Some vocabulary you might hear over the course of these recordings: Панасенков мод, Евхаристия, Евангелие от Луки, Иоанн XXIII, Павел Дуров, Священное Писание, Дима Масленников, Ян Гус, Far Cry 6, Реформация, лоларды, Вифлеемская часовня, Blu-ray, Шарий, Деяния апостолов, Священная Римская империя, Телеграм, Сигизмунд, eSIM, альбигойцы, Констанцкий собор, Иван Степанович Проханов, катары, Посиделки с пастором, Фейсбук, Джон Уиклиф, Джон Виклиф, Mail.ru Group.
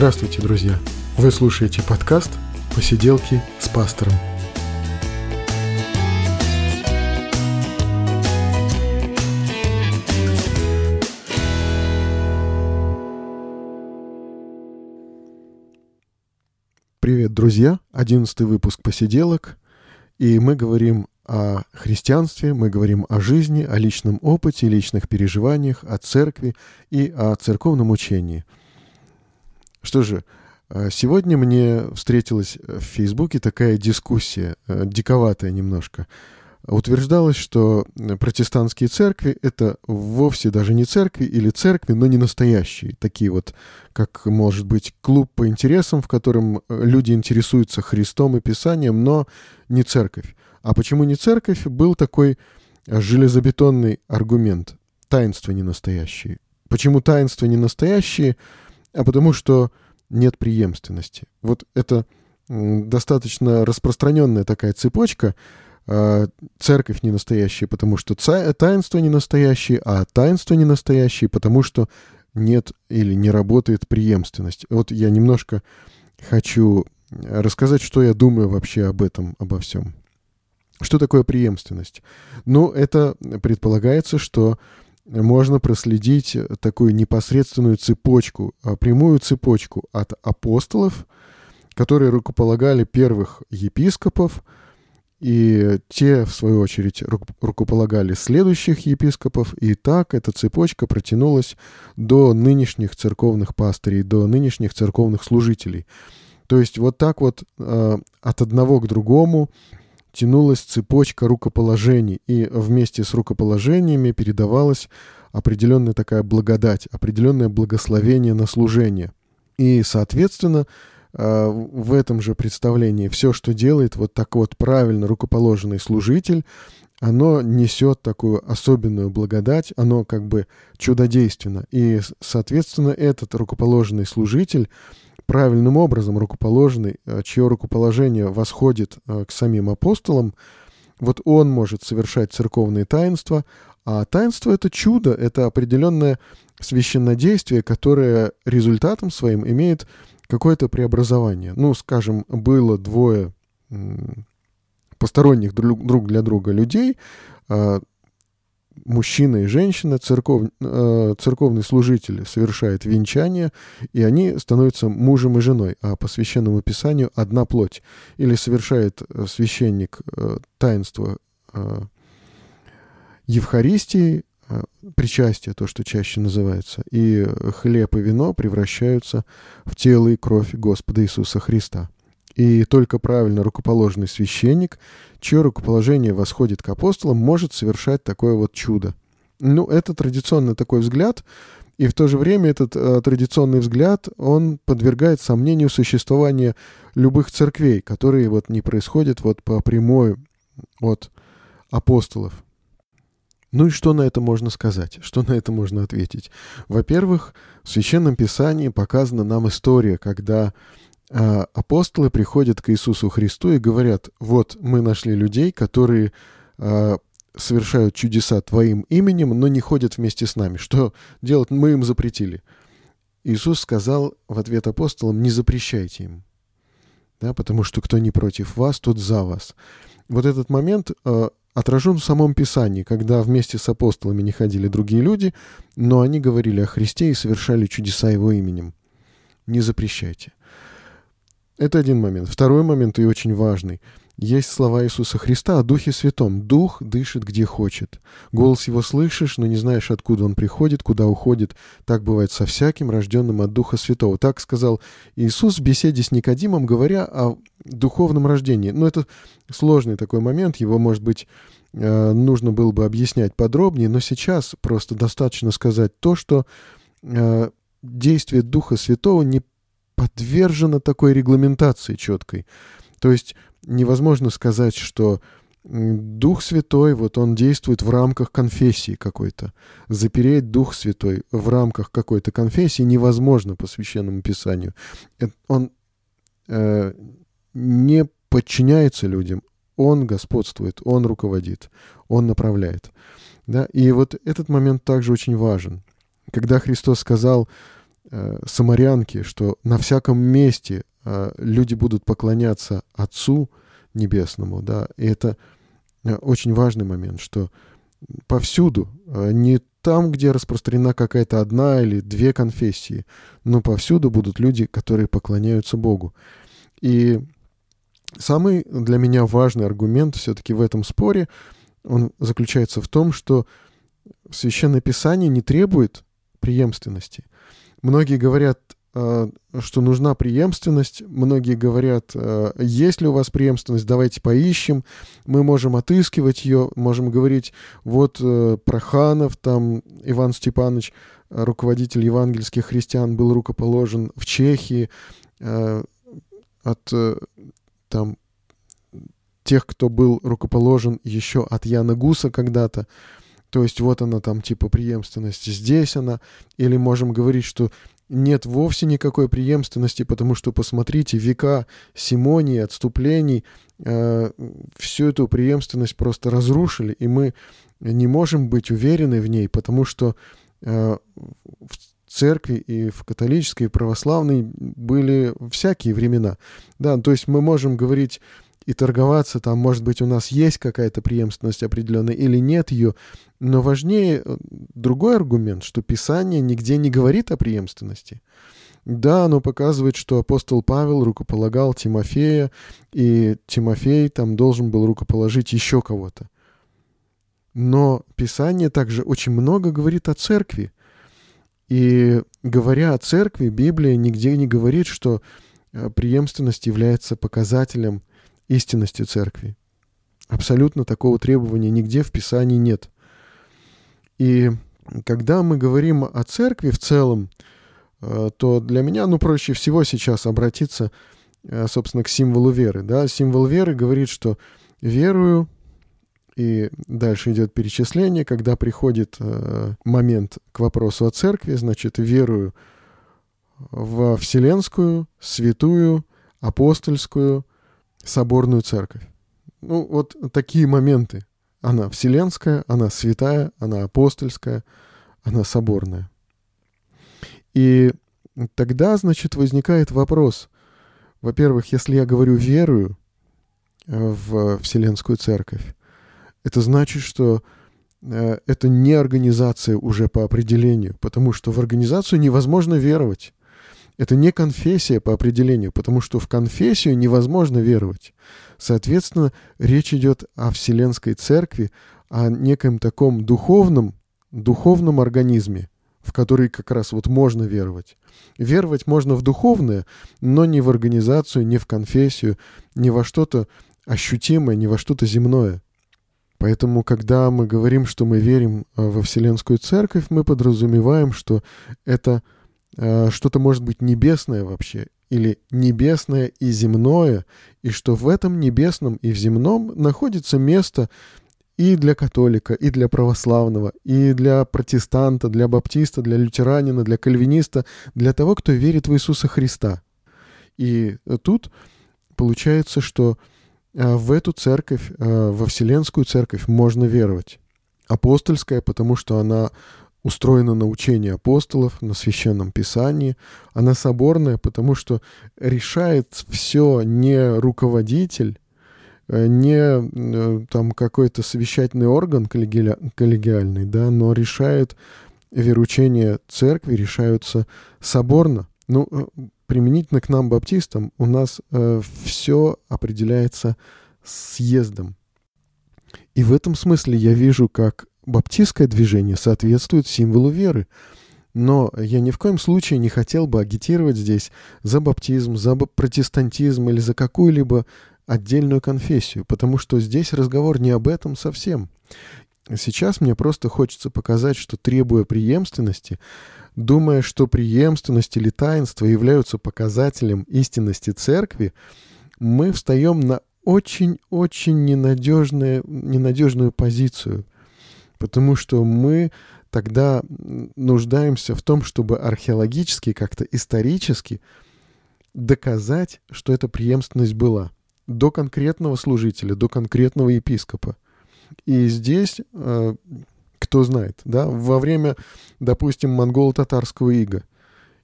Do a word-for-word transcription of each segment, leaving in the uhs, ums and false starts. Здравствуйте, друзья! Вы слушаете подкаст «Посиделки с пастором». Привет, друзья! одиннадцатый выпуск «Посиделок». И мы говорим о христианстве, мы говорим о жизни, о личном опыте, личных переживаниях, о церкви и о церковном учении. Что же, сегодня мне встретилась в Фейсбуке такая дискуссия, диковатая немножко. Утверждалось, что протестантские церкви — это вовсе даже не церкви или церкви, но не настоящие. Такие вот, как, может быть, клуб по интересам, в котором люди интересуются Христом и Писанием, но не церковь. А почему не церковь? Был такой железобетонный аргумент. Таинства не настоящие. Почему таинства не настоящие? А потому что нет преемственности. Вот это достаточно распространенная такая цепочка. Церковь не настоящая, потому что таинства не настоящие, а таинства не настоящие, потому что нет или не работает преемственность. Вот я немножко хочу рассказать, что я думаю вообще об этом, обо всем. Что такое преемственность? Ну, это предполагается, что можно проследить такую непосредственную цепочку, прямую цепочку от апостолов, которые рукополагали первых епископов, и те, в свою очередь, рукополагали следующих епископов, и так эта цепочка протянулась до нынешних церковных пастырей, до нынешних церковных служителей. То есть вот так вот э, от одного к другому тянулась цепочка рукоположений, и вместе с рукоположениями передавалась определенная такая благодать, определенное благословение на служение. И, соответственно, в этом же представлении все, что делает вот так вот правильно рукоположенный служитель, оно несет такую особенную благодать, оно как бы чудодейственно. И, соответственно, этот рукоположенный служитель, правильным образом рукоположенный, чье рукоположение восходит к самим апостолам, вот он может совершать церковные таинства, а таинство — это чудо, это определенное священнодействие, которое результатом своим имеет какое-то преобразование. Ну, скажем, было двое посторонних друг для друга людей, мужчина и женщина, церков, церковный служитель совершает венчание, и они становятся мужем и женой, а по Священному Писанию одна плоть. Или совершает священник таинство Евхаристии, причастие, то, что чаще называется, и хлеб и вино превращаются в тело и кровь Господа Иисуса Христа. И только правильно рукоположенный священник, чье рукоположение восходит к апостолам, может совершать такое вот чудо. Ну, это традиционный такой взгляд, и в то же время этот э, традиционный взгляд, он подвергает сомнению существование любых церквей, которые вот не происходят вот по прямой от апостолов. Ну и что на это можно сказать? Что на это можно ответить? Во-первых, в Священном Писании показана нам история, когда э, апостолы приходят к Иисусу Христу и говорят: «Вот мы нашли людей, которые э, совершают чудеса Твоим именем, но не ходят вместе с нами. Что делать? Мы им запретили». Иисус сказал в ответ апостолам: «Не запрещайте им, да, потому что кто не против вас, тот за вас». Вот этот момент э, отражен в самом Писании, когда вместе с апостолами не ходили другие люди, но они говорили о Христе и совершали чудеса Его именем. Не запрещайте. Это один момент. Второй момент, и очень важный. Есть слова Иисуса Христа о Духе Святом. Дух дышит где хочет. Голос Его слышишь, но не знаешь, откуда Он приходит, куда уходит. Так бывает со всяким, рожденным от Духа Святого. Так сказал Иисус в беседе с Никодимом, говоря о духовном рождении. Но это сложный такой момент, его, может быть, нужно было бы объяснять подробнее, но сейчас просто достаточно сказать то, что действие Духа Святого не подвержено такой регламентации четкой. То есть невозможно сказать, что Дух Святой, вот он действует в рамках конфессии какой-то. Запереть Дух Святой в рамках какой-то конфессии невозможно по Священному Писанию. Он э, не подчиняется людям. Он господствует, он руководит, он направляет. Да? И вот этот момент также очень важен. Когда Христос сказал э, самарянки, что на всяком месте э, люди будут поклоняться Отцу Небесному, да, и это очень важный момент, что повсюду, э, не там, где распространена какая-то одна или две конфессии, но повсюду будут люди, которые поклоняются Богу. И самый для меня важный аргумент все-таки в этом споре, он заключается в том, что Священное Писание не требует преемственности. Многие говорят, что нужна преемственность, многие говорят, есть ли у вас преемственность, давайте поищем, мы можем отыскивать ее, можем говорить, вот Проханов, там Иван Степанович, руководитель евангельских христиан, был рукоположен в Чехии от там тех, кто был рукоположен еще от Яна Гуса когда-то. То есть вот она там типа преемственности, здесь она. Или можем говорить, что нет вовсе никакой преемственности, потому что, посмотрите, века симоний, отступлений, э, всю эту преемственность просто разрушили, и мы не можем быть уверены в ней, потому что э, в церкви и в католической, и православной были всякие времена. Да, то есть мы можем говорить и торговаться, там, может быть, у нас есть какая-то преемственность определенная или нет ее, но важнее другой аргумент, что Писание нигде не говорит о преемственности. Да, оно показывает, что апостол Павел рукополагал Тимофея, и Тимофей там должен был рукоположить еще кого-то. Но Писание также очень много говорит о церкви. И говоря о церкви, Библия нигде не говорит, что преемственность является показателем истинности церкви. Абсолютно такого требования нигде в Писании нет. И когда мы говорим о церкви в целом, то для меня, ну, проще всего сейчас обратиться, собственно, к символу веры. Да? Символ веры говорит, что верую, и дальше идет перечисление, когда приходит момент к вопросу о церкви, значит, верую во Вселенскую, Святую, Апостольскую, Соборную церковь. Ну, вот такие моменты. Она вселенская, она святая, она апостольская, она соборная. И тогда, значит, возникает вопрос. Во-первых, если я говорю «верую» в Вселенскую церковь, это значит, что это не организация уже по определению, потому что в организацию невозможно веровать. Это не конфессия по определению, потому что в конфессию невозможно веровать. Соответственно, речь идет о Вселенской Церкви, о неком таком духовном, духовном организме, в который как раз вот можно веровать. Веровать можно в духовное, но не в организацию, не в конфессию, не во что-то ощутимое, не во что-то земное. Поэтому, когда мы говорим, что мы верим во Вселенскую Церковь, мы подразумеваем, что это что-то может быть небесное вообще, или небесное и земное, и что в этом небесном и в земном находится место и для католика, и для православного, и для протестанта, для баптиста, для лютеранина, для кальвиниста, для того, кто верит в Иисуса Христа. И тут получается, что в эту церковь, во Вселенскую церковь можно веровать. Апостольская, потому что она устроена на учении апостолов, на Священном Писании. Она соборная, потому что решает все не руководитель, не там какой-то совещательный орган коллегиальный, да, но решает вероучение церкви, решаются соборно. Ну, применительно к нам, баптистам, у нас э, все определяется съездом. И в этом смысле я вижу, как баптистское движение соответствует символу веры. Но я ни в коем случае не хотел бы агитировать здесь за баптизм, за протестантизм или за какую-либо отдельную конфессию, потому что здесь разговор не об этом совсем. Сейчас мне просто хочется показать, что, требуя преемственности, думая, что преемственность или таинство являются показателем истинности церкви, мы встаем на очень-очень ненадежную, ненадежную позицию. Потому что мы тогда нуждаемся в том, чтобы археологически, как-то исторически доказать, что эта преемственность была до конкретного служителя, до конкретного епископа. И здесь, э, кто знает, да, во время, допустим, монголо-татарского ига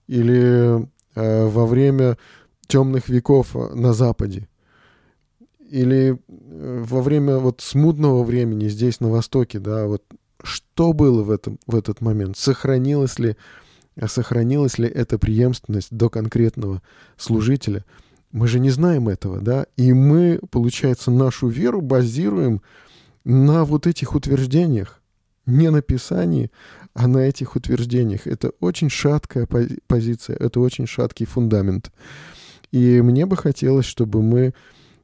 или э, во время темных веков на Западе, или э, во время вот смутного времени здесь на Востоке, да, вот что было в этом, в этот момент, сохранилось ли, сохранилась ли эта преемственность до конкретного служителя. Мы же не знаем этого, да, и мы, получается, нашу веру базируем на вот этих утверждениях, не на Писании, а на этих утверждениях. Это очень шаткая пози- позиция, это очень шаткий фундамент. И мне бы хотелось, чтобы мы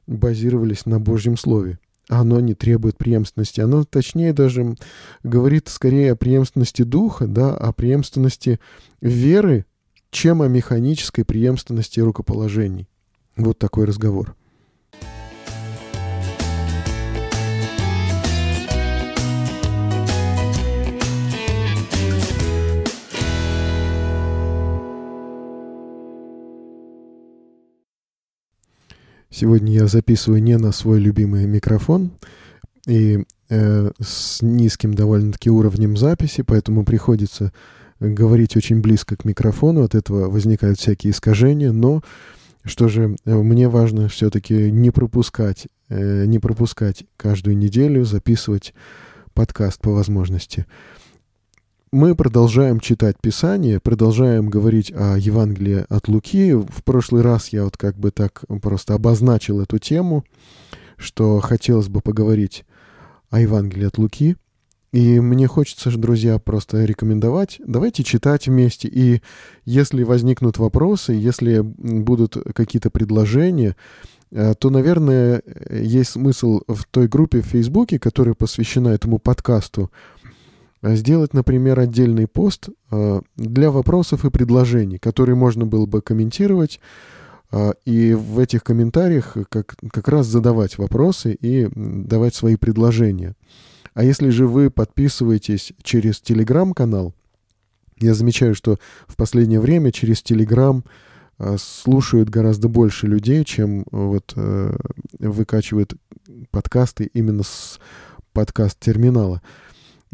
базировались на Божьем Слове. Оно не требует преемственности. Оно, точнее, даже говорит скорее о преемственности духа, да, о преемственности веры, чем о механической преемственности рукоположений. Вот такой разговор. Сегодня я записываю не на свой любимый микрофон и э, с низким довольно-таки уровнем записи, поэтому приходится говорить очень близко к микрофону, от этого возникают всякие искажения, но что же, мне важно все-таки не пропускать, э, не пропускать каждую неделю, записывать подкаст по возможности. Мы продолжаем читать Писание, продолжаем говорить о Евангелии от Луки. В прошлый раз я вот как бы так просто обозначил эту тему, что хотелось бы поговорить о Евангелии от Луки. И мне хочется, друзья, просто рекомендовать. Давайте читать вместе. И если возникнут вопросы, если будут какие-то предложения, то, наверное, есть смысл в той группе в Фейсбуке, которая посвящена этому подкасту, сделать, например, отдельный пост для вопросов и предложений, которые можно было бы комментировать, и в этих комментариях как, как раз задавать вопросы и давать свои предложения. А если же вы подписываетесь через Телеграм-канал, я замечаю, что в последнее время через Телеграм слушают гораздо больше людей, чем вот выкачивают подкасты именно с подкаст-терминала.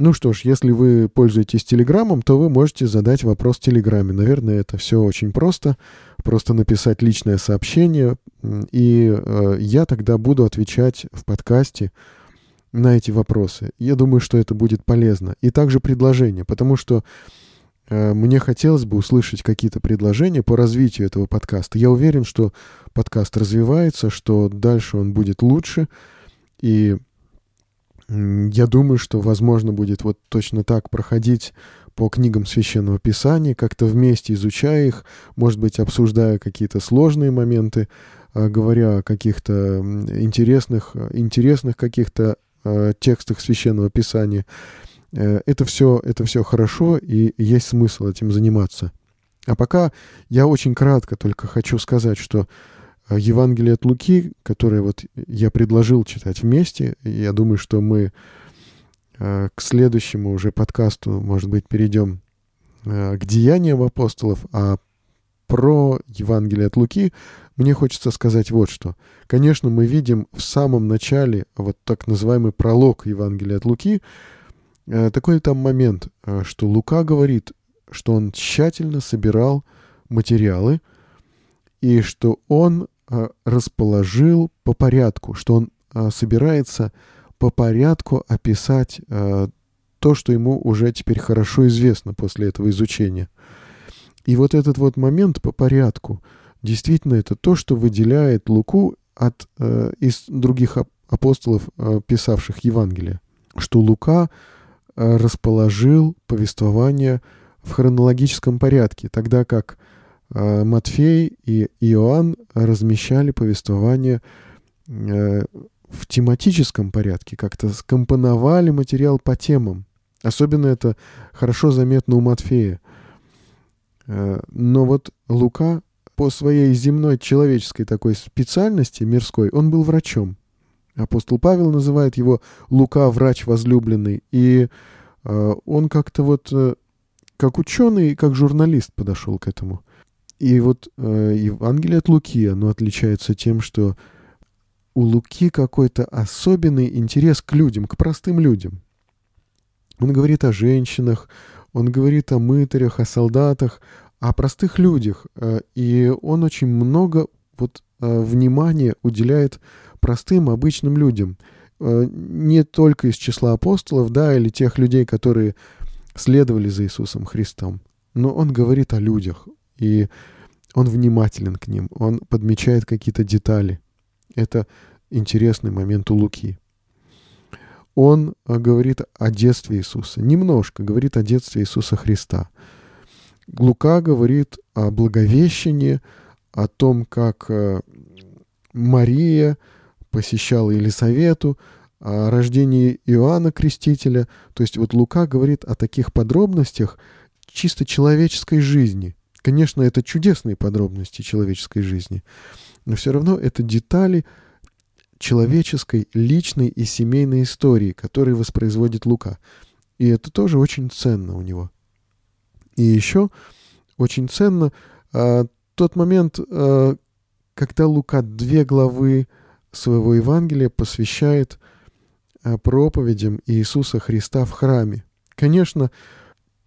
Ну что ж, если вы пользуетесь Телеграмом, то вы можете задать вопрос в Телеграме. Наверное, это все очень просто. Просто написать личное сообщение, и э, я тогда буду отвечать в подкасте на эти вопросы. Я думаю, что это будет полезно. И также предложения, потому что э, мне хотелось бы услышать какие-то предложения по развитию этого подкаста. Я уверен, что подкаст развивается, что дальше он будет лучше, и я думаю, что возможно будет вот точно так проходить по книгам Священного Писания, как-то вместе изучая их, может быть, обсуждая какие-то сложные моменты, говоря о каких-то интересных, интересных каких-то текстах Священного Писания. Это все, это все хорошо, и есть смысл этим заниматься. А пока я очень кратко только хочу сказать, что Евангелие от Луки, которое вот я предложил читать вместе, я думаю, что мы к следующему уже подкасту, может быть, перейдем к Деяниям апостолов, а про Евангелие от Луки мне хочется сказать вот что. Конечно, мы видим в самом начале вот так называемый пролог Евангелия от Луки, такой там момент, что Лука говорит, что он тщательно собирал материалы, и что он расположил по порядку, что он собирается по порядку описать то, что ему уже теперь хорошо известно после этого изучения. И вот этот вот момент по порядку, действительно, это то, что выделяет Луку от, из других апостолов, писавших Евангелие, что Лука расположил повествование в хронологическом порядке, тогда как Матфей и Иоанн размещали повествование в тематическом порядке, как-то скомпоновали материал по темам. Особенно это хорошо заметно у Матфея. Но вот Лука по своей земной человеческой такой специальности, мирской, он был врачом. Апостол Павел называет его Лука, врач возлюбленный. И он как-то вот как ученый, как журналист подошел к этому. И вот э, Евангелие от Луки, оно отличается тем, что у Луки какой-то особенный интерес к людям, к простым людям. Он говорит о женщинах, он говорит о мытарях, о солдатах, о простых людях. И он очень много вот, внимания уделяет простым, обычным людям. Не только из числа апостолов, да, или тех людей, которые следовали за Иисусом Христом, но он говорит о людях, и он внимателен к ним, он подмечает какие-то детали. Это интересный момент у Луки. Он говорит о детстве Иисуса, немножко говорит о детстве Иисуса Христа. Лука говорит о Благовещении, о том, как Мария посещала Елисавету, о рождении Иоанна Крестителя. То есть вот Лука говорит о таких подробностях чисто человеческой жизни. Конечно, это чудесные подробности человеческой жизни, но все равно это детали человеческой, личной и семейной истории, которые воспроизводит Лука. И это тоже очень ценно у него. И еще очень ценно а, тот момент, а, когда Лука две главы своего Евангелия посвящает а, проповедям Иисуса Христа в храме. Конечно,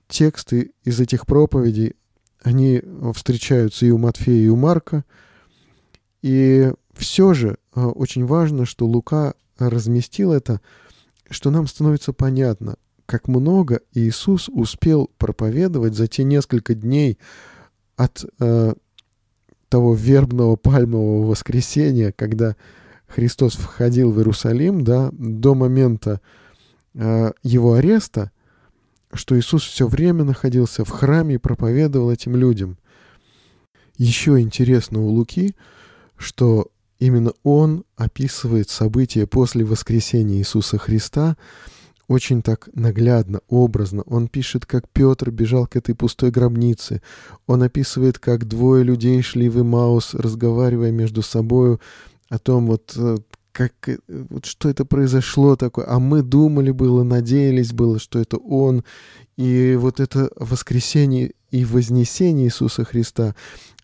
тексты из этих проповедей, они встречаются и у Матфея, и у Марка. И все же а, очень важно, что Лука разместил это, что нам становится понятно, как много Иисус успел проповедовать за те несколько дней от э, того вербного пальмового воскресенья, когда Христос входил в Иерусалим, да, до момента э, его ареста, что Иисус все время находился в храме и проповедовал этим людям. Еще интересно у Луки, что именно он описывает события после воскресения Иисуса Христа очень так наглядно, образно. Он пишет, как Петр бежал к этой пустой гробнице. Он описывает, как двое людей шли в Эмаус, разговаривая между собою о том, вот, как, вот что это произошло такое. А мы думали было, надеялись было, что это он. И вот это воскресение и вознесение Иисуса Христа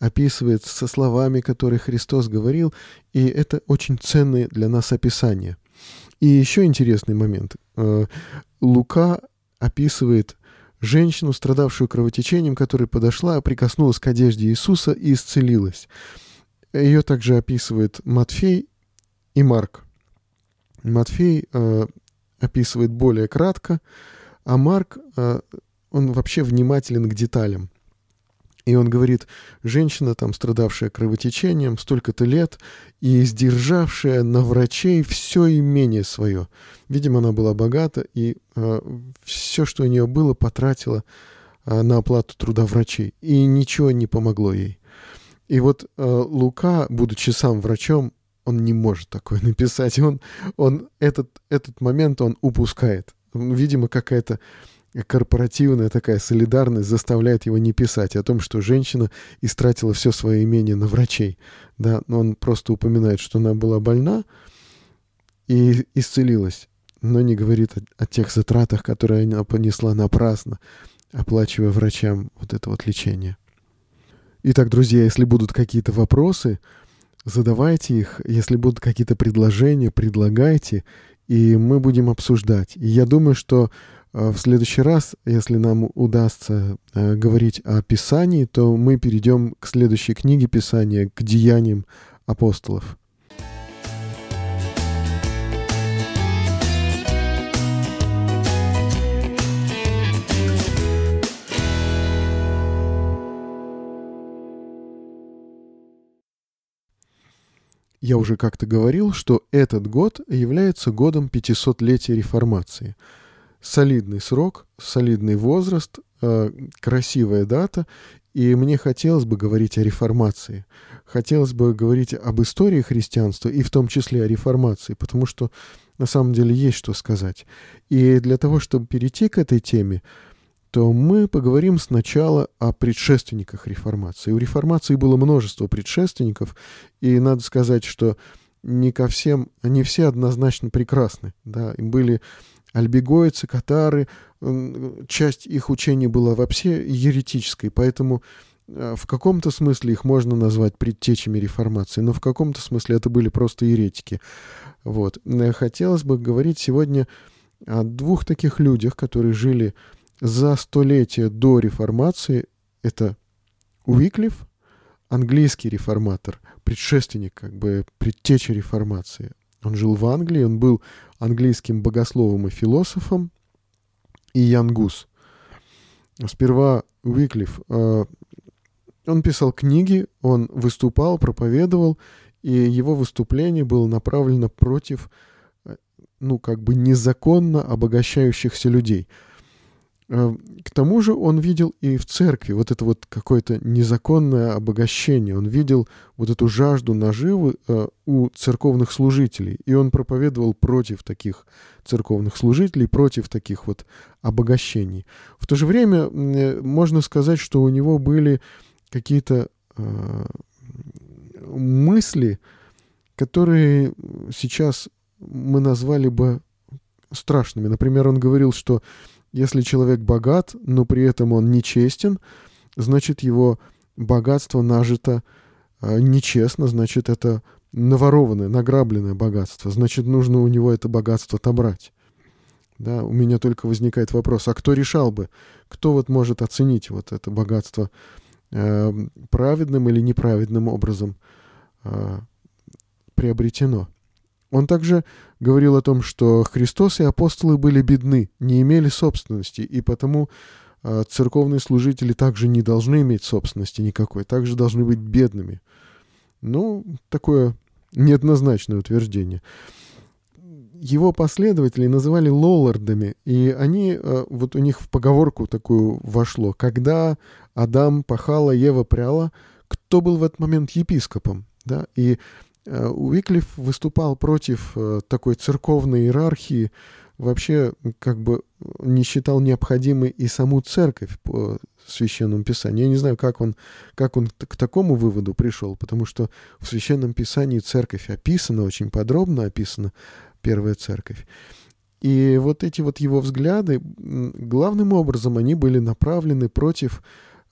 описывается со словами, которые Христос говорил. И это очень ценные для нас описания. И еще интересный момент. Лука описывает женщину, страдавшую кровотечением, которая подошла, прикоснулась к одежде Иисуса и исцелилась. Ее также описывает Матфей и Марк. Матфей э, описывает более кратко, а Марк, э, он вообще внимателен к деталям. И он говорит, женщина, там, страдавшая кровотечением, столько-то лет, и сдержавшая на врачей все имение свое. Видимо, она была богата, и э, все, что у нее было, потратила э, на оплату труда врачей. И ничего не помогло ей. И вот э, Лука, будучи сам врачом, он не может такое написать. Он, он этот, этот момент он упускает. Видимо, какая-то корпоративная такая солидарность заставляет его не писать о том, что женщина истратила все свое имение на врачей. Да, но он просто упоминает, что она была больна и исцелилась, но не говорит о, о тех затратах, которые она понесла напрасно, оплачивая врачам вот это вот лечение. Итак, друзья, если будут какие-то вопросы, задавайте их. Если будут какие-то предложения, предлагайте, и мы будем обсуждать. И я думаю, что в следующий раз, если нам удастся э, говорить о Писании, то мы перейдем к следующей книге Писания, к Деяниям апостолов. Я уже как-то говорил, что этот год является годом пятисотлетия Реформации. Солидный срок, солидный возраст, э, красивая дата, и мне хотелось бы говорить о Реформации. Хотелось бы говорить об истории христианства и в том числе о Реформации, потому что на самом деле есть что сказать. И для того, чтобы перейти к этой теме, то мы поговорим сначала о предшественниках Реформации. У Реформации было множество предшественников, и надо сказать, что не ко всем, не все однозначно прекрасны. Да? Были альбигойцы, катары, часть их учения была вообще еретической, поэтому в каком-то смысле их можно назвать предтечами Реформации, но в каком-то смысле это были просто еретики. Вот. Хотелось бы говорить сегодня о двух таких людях, которые жили за столетие до Реформации. Это Уиклиф, английский реформатор, предшественник, как бы предтеча реформации. Он жил в Англии, он был английским богословом и философом, и Ян Гус. Сперва Уиклиф, э, он писал книги, он выступал, проповедовал, и его выступление было направлено против, ну, как бы незаконно обогащающихся людей. К тому же он видел и в церкви вот это вот какое-то незаконное обогащение. Он видел вот эту жажду наживы у церковных служителей. И он проповедовал против таких церковных служителей, против таких вот обогащений. В то же время можно сказать, что у него были какие-то мысли, которые сейчас мы назвали бы страшными. Например, он говорил, что если человек богат, но при этом он нечестен, значит, его богатство нажито э, нечестно, значит, это наворованное, награбленное богатство, значит, нужно у него это богатство отобрать. Да, у меня только возникает вопрос, а кто решал бы, кто вот может оценить вот это богатство э, праведным или неправедным образом э, приобретено? Он также говорил о том, что Христос и апостолы были бедны, не имели собственности, и потому церковные служители также не должны иметь собственности никакой, также должны быть бедными. Ну, такое неоднозначное утверждение. Его последователи называли лолардами, и они, вот у них в поговорку такую вошло: когда Адам пахал, Ева пряла, кто был в этот момент епископом? Да? И Уиклиф выступал против такой церковной иерархии, вообще как бы не считал необходимой и саму церковь по Священному Писанию. Я не знаю, как он, как он к такому выводу пришел, потому что в Священном Писании церковь описана, очень подробно описана первая церковь. И вот эти вот его взгляды, главным образом, они были направлены против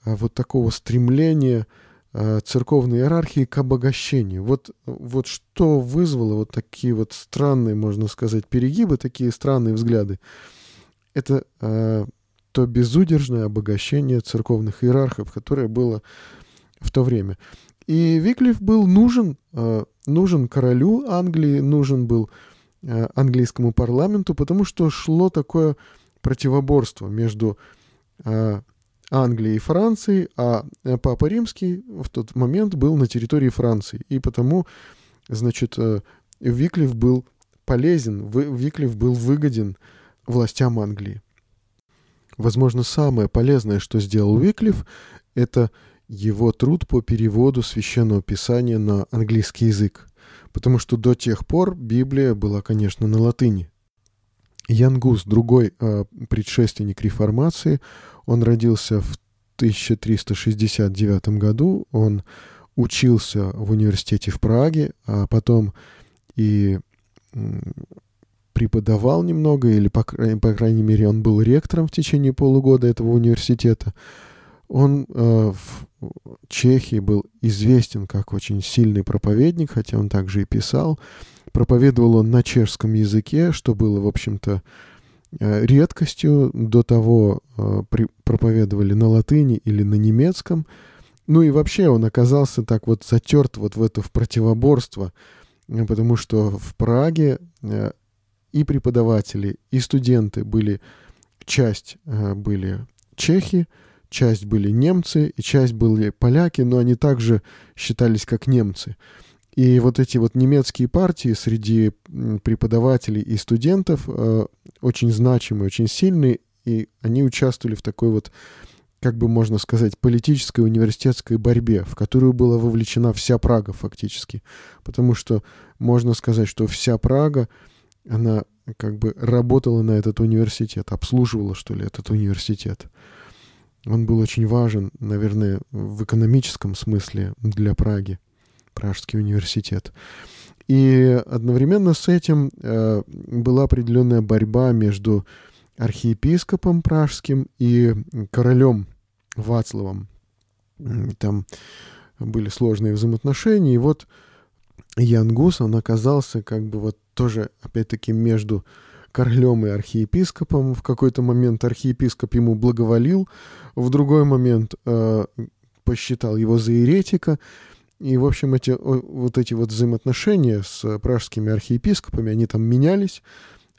вот такого стремления церковной иерархии к обогащению. Вот, вот что вызвало вот такие вот странные, можно сказать, перегибы, такие странные взгляды, это э, то безудержное обогащение церковных иерархов, которое было в то время. И Виклиф был нужен, э, нужен королю Англии, нужен был э, английскому парламенту, потому что шло такое противоборство между э, Англии и Франции, а Папа Римский в тот момент был на территории Франции. И потому, значит, Виклиф был полезен, Виклиф был выгоден властям Англии. Возможно, самое полезное, что сделал Виклиф, это его труд по переводу Священного Писания на английский язык. Потому что до тех пор Библия была, конечно, на латыни. Ян Гус, другой э, предшественник реформации, он родился в тысяча триста шестьдесят девятом году, он учился в университете в Праге, а потом и э, преподавал немного, или, по, по крайней мере, он был ректором в течение полугода этого университета. Он э, в Чехии был известен как очень сильный проповедник, хотя он также и писал. Проповедовал он на чешском языке, что было, в общем-то, редкостью. До того проповедовали на латыни или на немецком. Ну и вообще он оказался так вот затерт вот в это в противоборство, потому что в Праге и преподаватели, и студенты были, часть были чехи, часть были немцы, и часть были поляки, но они также считались как немцы. И вот эти вот немецкие партии среди преподавателей и студентов э, очень значимые, очень сильные, и они участвовали в такой вот, как бы можно сказать, политической университетской борьбе, в которую была вовлечена вся Прага фактически. Потому что можно сказать, что вся Прага, она как бы работала на этот университет, обслуживала, что ли, этот университет. Он был очень важен, наверное, в экономическом смысле для Праги. Пражский университет. И одновременно с этим э, была определенная борьба между архиепископом пражским и королем Вацлавом. Там были сложные взаимоотношения. И вот Ян Гус, он оказался как бы вот тоже, опять-таки, между королем и архиепископом. В какой-то момент архиепископ ему благоволил, в другой момент э, посчитал его за еретика. И, в общем, эти, вот эти вот взаимоотношения с пражскими архиепископами, они там менялись,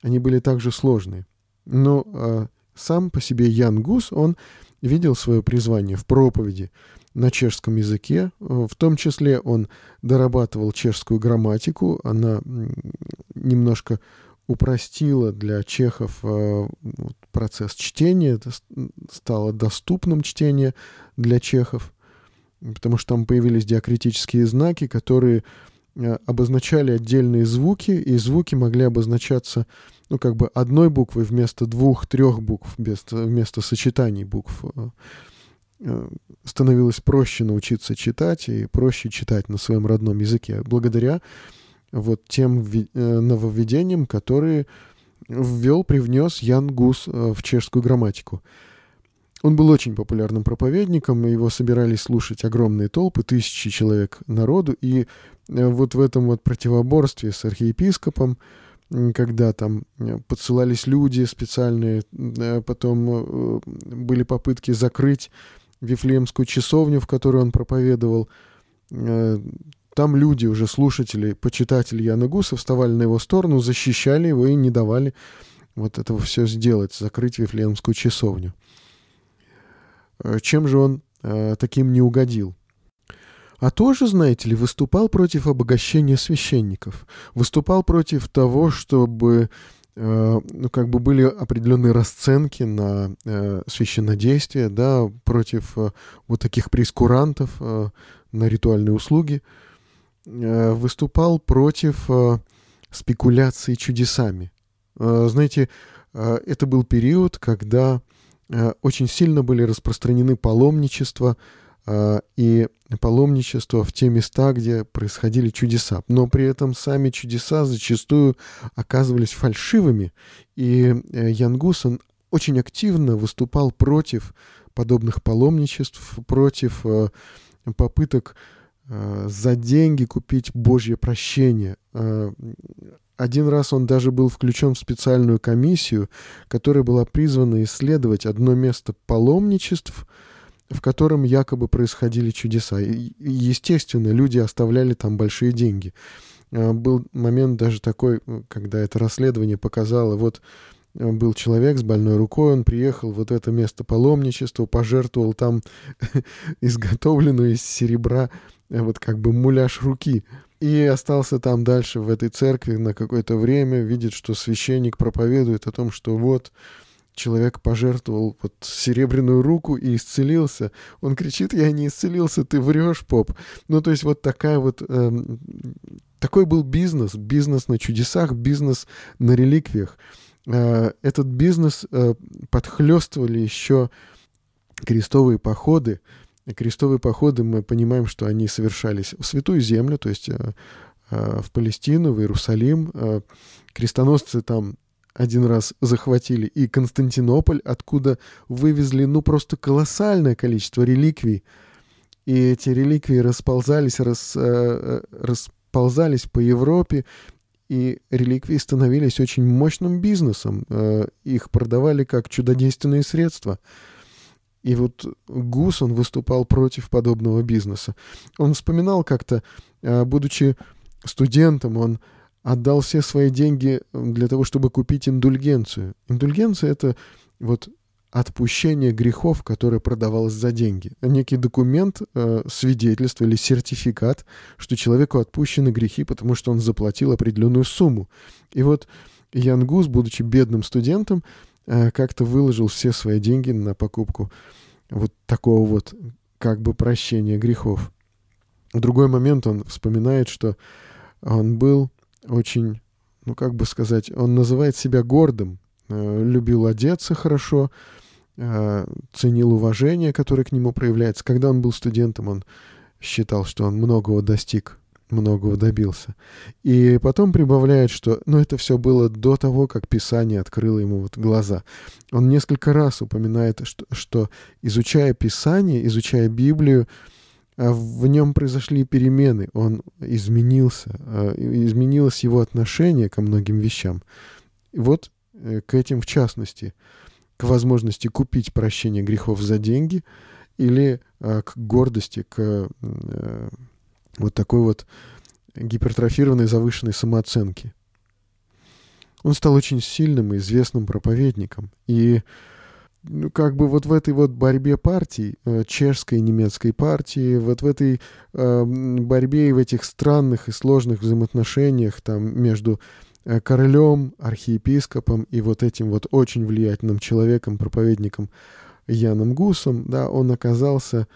они были также сложные. Но э, сам по себе Ян Гус, он видел свое призвание в проповеди на чешском языке. В том числе он дорабатывал чешскую грамматику. Она немножко упростила для чехов процесс чтения, стало доступным чтение для чехов, потому что там появились диакритические знаки, которые обозначали отдельные звуки, и звуки могли обозначаться, ну, как бы одной буквой вместо двух-трех букв, вместо, вместо сочетаний букв. Становилось проще научиться читать и проще читать на своем родном языке, благодаря вот тем нововведениям, которые ввел, привнес Ян Гус в чешскую грамматику. Он был очень популярным проповедником, его собирались слушать огромные толпы, тысячи человек народу, и вот в этом вот противоборстве с архиепископом, когда там подсылались люди специальные, потом были попытки закрыть Вифлеемскую часовню, в которой он проповедовал, там люди, уже слушатели, почитатели Яна Гуса, вставали на его сторону, защищали его и не давали вот этого все сделать, закрыть Вифлеемскую часовню. Чем же он э, таким не угодил? А тоже, знаете ли, выступал против обогащения священников, выступал против того, чтобы э, ну, как бы были определенные расценки на э, священнодействие, да, против э, вот таких прейскурантов э, на ритуальные услуги, э, выступал против э, спекуляции чудесами. Э, знаете, э, это был период, когда очень сильно были распространены паломничества э, и паломничество в те места, где происходили чудеса. Но при этом сами чудеса зачастую оказывались фальшивыми. И Ян Гус очень активно выступал против подобных паломничеств, против э, попыток э, за деньги купить Божье прощение. Э, Один раз он даже был включен в специальную комиссию, которая была призвана исследовать одно место паломничеств, в котором якобы происходили чудеса. И, естественно, люди оставляли там большие деньги. Был момент даже такой, когда это расследование показало, вот был человек с больной рукой, он приехал в вот это место паломничества, пожертвовал там изготовленную из серебра вот как бы муляж руки. И остался там дальше в этой церкви на какое-то время, видит, что священник проповедует о том, что вот человек пожертвовал вот серебряную руку и исцелился. Он кричит: я не исцелился, ты врешь, поп. Ну, то есть вот такая вот, э, такой был бизнес, бизнес на чудесах, бизнес на реликвиях. Э, этот бизнес э, подхлестывали еще крестовые походы. Крестовые походы, мы понимаем, что они совершались в Святую Землю, то есть в Палестину, в Иерусалим. Крестоносцы там один раз захватили и Константинополь, откуда вывезли, ну, просто колоссальное количество реликвий. И эти реликвии расползались, рас, расползались по Европе, и реликвии становились очень мощным бизнесом. Их продавали как чудодейственные средства. И вот Гус, он выступал против подобного бизнеса. Он вспоминал как-то, будучи студентом, он отдал все свои деньги для того, чтобы купить индульгенцию. Индульгенция — это вот отпущение грехов, которое продавалось за деньги. Некий документ, свидетельство или сертификат, что человеку отпущены грехи, потому что он заплатил определенную сумму. И вот Ян Гус, будучи бедным студентом, как-то выложил все свои деньги на покупку вот такого вот как бы прощения грехов. В другой момент он вспоминает, что он был очень, ну как бы сказать, он называет себя гордым, любил одеться хорошо, ценил уважение, которое к нему проявляется. Когда он был студентом, он считал, что он многого достиг, многого добился. И потом прибавляет, что, ну, это все было до того, как Писание открыло ему вот глаза. Он несколько раз упоминает, что, что изучая Писание, изучая Библию, в нем произошли перемены, он изменился, изменилось его отношение ко многим вещам. Вот к этим в частности, к возможности купить прощение грехов за деньги или к гордости, к вот такой вот гипертрофированной, завышенной самооценке. Он стал очень сильным и известным проповедником. И ну, как бы вот в этой вот борьбе партий, чешской и немецкой партии, вот в этой э, борьбе и в этих странных и сложных взаимоотношениях там, между королем, архиепископом и вот этим вот очень влиятельным человеком, проповедником Яном Гусом, да, он оказался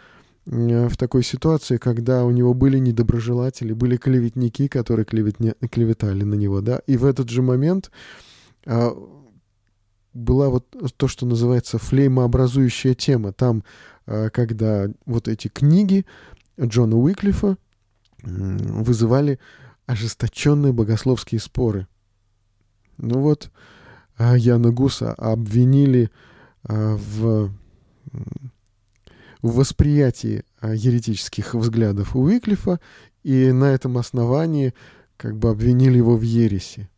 в такой ситуации, когда у него были недоброжелатели, были клеветники, которые клеветня, клеветали на него, да, и в этот же момент а, была вот то, что называется флеймообразующая тема, там, а, когда вот эти книги Джона Уиклифа вызывали ожесточенные богословские споры. Ну вот, а Яна Гуса обвинили а, в... в восприятии еретических взглядов Уиклифа, и на этом основании как бы обвинили его в ереси.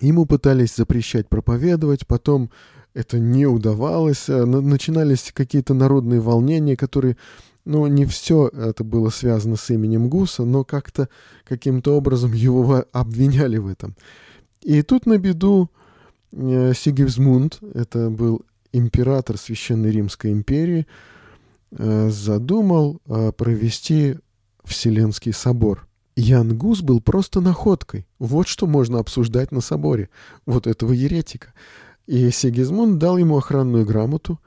Ему пытались запрещать проповедовать, потом это не удавалось, начинались какие-то народные волнения, которые, ну, не все это было связано с именем Гуса, но как-то, каким-то образом его обвиняли в этом. И тут на беду Сигизмунд, это был император Священной Римской империи, задумал провести Вселенский собор. Ян Гус был просто находкой. Вот что можно обсуждать на соборе. Вот этого еретика. И Сигизмунд дал ему охранную грамоту.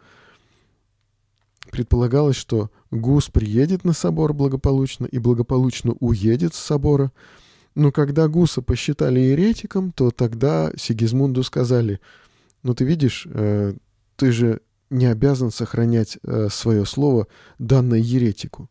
Предполагалось, что Гус приедет на собор благополучно и благополучно уедет с собора. Но когда Гуса посчитали еретиком, то тогда Сигизмунду сказали: «Ну ты видишь, ты же не обязан сохранять э, свое слово, данное еретику».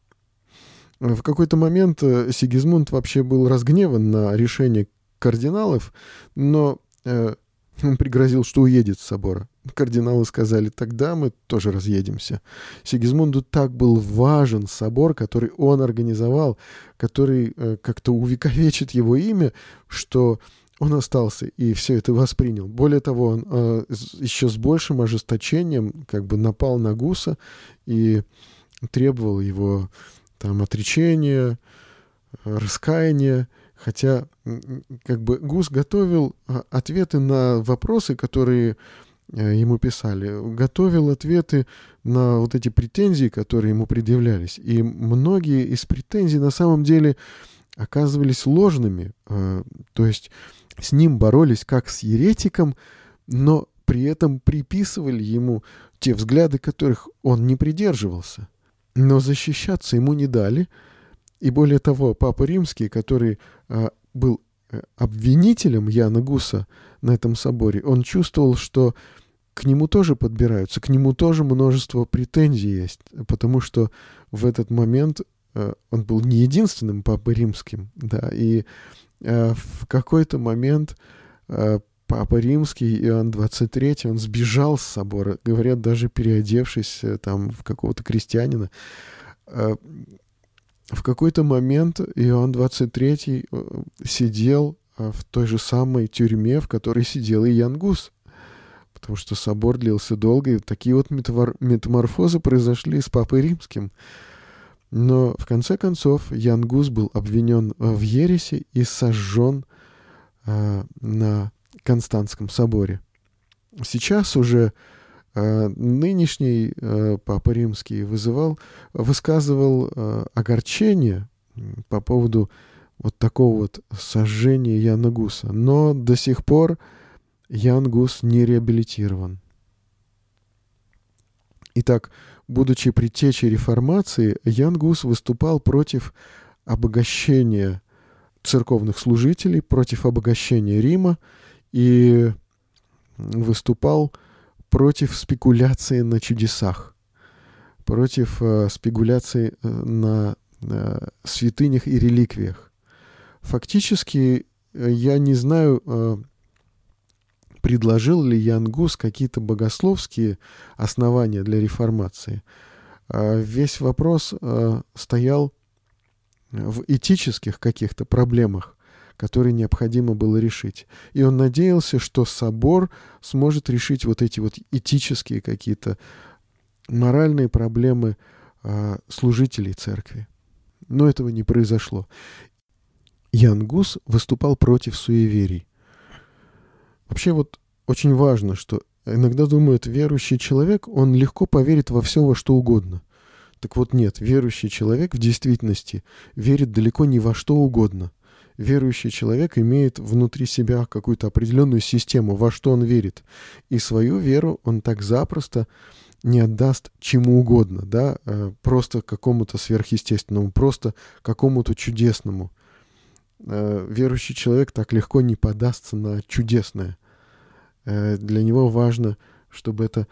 В какой-то момент э, Сигизмунд вообще был разгневан на решение кардиналов, но э, он пригрозил, что уедет с собора. Кардиналы сказали: «Тогда мы тоже разъедемся». Сигизмунду так был важен собор, который он организовал, который э, как-то увековечит его имя, что... он остался и все это воспринял. Более того, он э, еще с большим ожесточением как бы напал на Гуса и требовал его там отречения, раскаяния. Хотя как бы Гус готовил ответы на вопросы, которые ему писали, готовил ответы на вот эти претензии, которые ему предъявлялись. И многие из претензий на самом деле оказывались ложными, э, то есть с ним боролись как с еретиком, но при этом приписывали ему те взгляды, которых он не придерживался. Но защищаться ему не дали. И более того, Папа Римский, который а, был обвинителем Яна Гуса на этом соборе, он чувствовал, что к нему тоже подбираются, к нему тоже множество претензий есть, потому что в этот момент а, он был не единственным Папой Римским, да, и в какой-то момент Папа Римский, Иоанн двадцать третий, он сбежал с собора, говорят, даже переодевшись там в какого-то крестьянина. В какой-то момент Иоанн двадцать третий сидел в той же самой тюрьме, в которой сидел и Ян Гус, потому что собор длился долго, и такие вот метаморфозы произошли с Папой Римским. Но, в конце концов, Ян Гус был обвинен в ереси и сожжен э, на Констанцком соборе. Сейчас уже э, нынешний э, Папа Римский вызывал, высказывал э, огорчение по поводу вот такого вот сожжения Яна Гуса. Но до сих пор Ян Гус не реабилитирован. Итак, будучи предтечей Реформации, Ян Гус выступал против обогащения церковных служителей, против обогащения Рима и выступал против спекуляции на чудесах, против э, спекуляции на э, святынях и реликвиях. Фактически, я не знаю... Э, предложил ли Ян Гус какие-то богословские основания для реформации? Весь вопрос стоял в этических каких-то проблемах, которые необходимо было решить. И он надеялся, что собор сможет решить вот эти вот этические какие-то моральные проблемы служителей церкви. Но этого не произошло. Ян Гус выступал против суеверий. Вообще вот очень важно, что иногда думают, верующий человек, он легко поверит во все, во что угодно. Так вот нет, верующий человек в действительности верит далеко не во что угодно. Верующий человек имеет внутри себя какую-то определенную систему, во что он верит. И свою веру он так запросто не отдаст чему угодно, да, просто какому-то сверхъестественному, просто какому-то чудесному. Верующий человек так легко не подастся на чудесное. Для него важно, чтобы это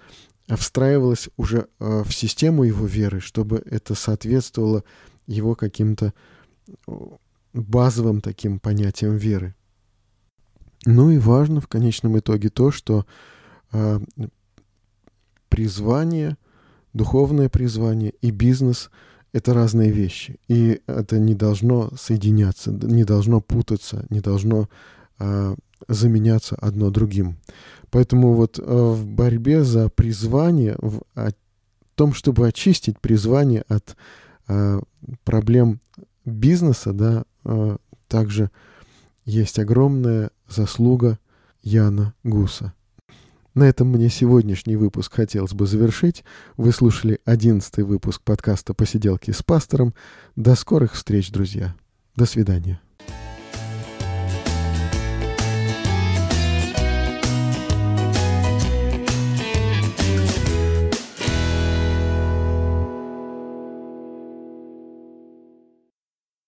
встраивалось уже в систему его веры, чтобы это соответствовало его каким-то базовым таким понятиям веры. Ну и важно в конечном итоге то, что призвание, духовное призвание и бизнес – это разные вещи, и это не должно соединяться, не должно путаться, не должно а, заменяться одно другим. Поэтому вот а, в борьбе за призвание, в о том, чтобы очистить призвание от а, проблем бизнеса, да, а, также есть огромная заслуга Яна Гуса. На этом мне сегодняшний выпуск хотелось бы завершить. Вы слушали одиннадцатый выпуск подкаста «Посиделки с пастором». До скорых встреч, друзья. До свидания.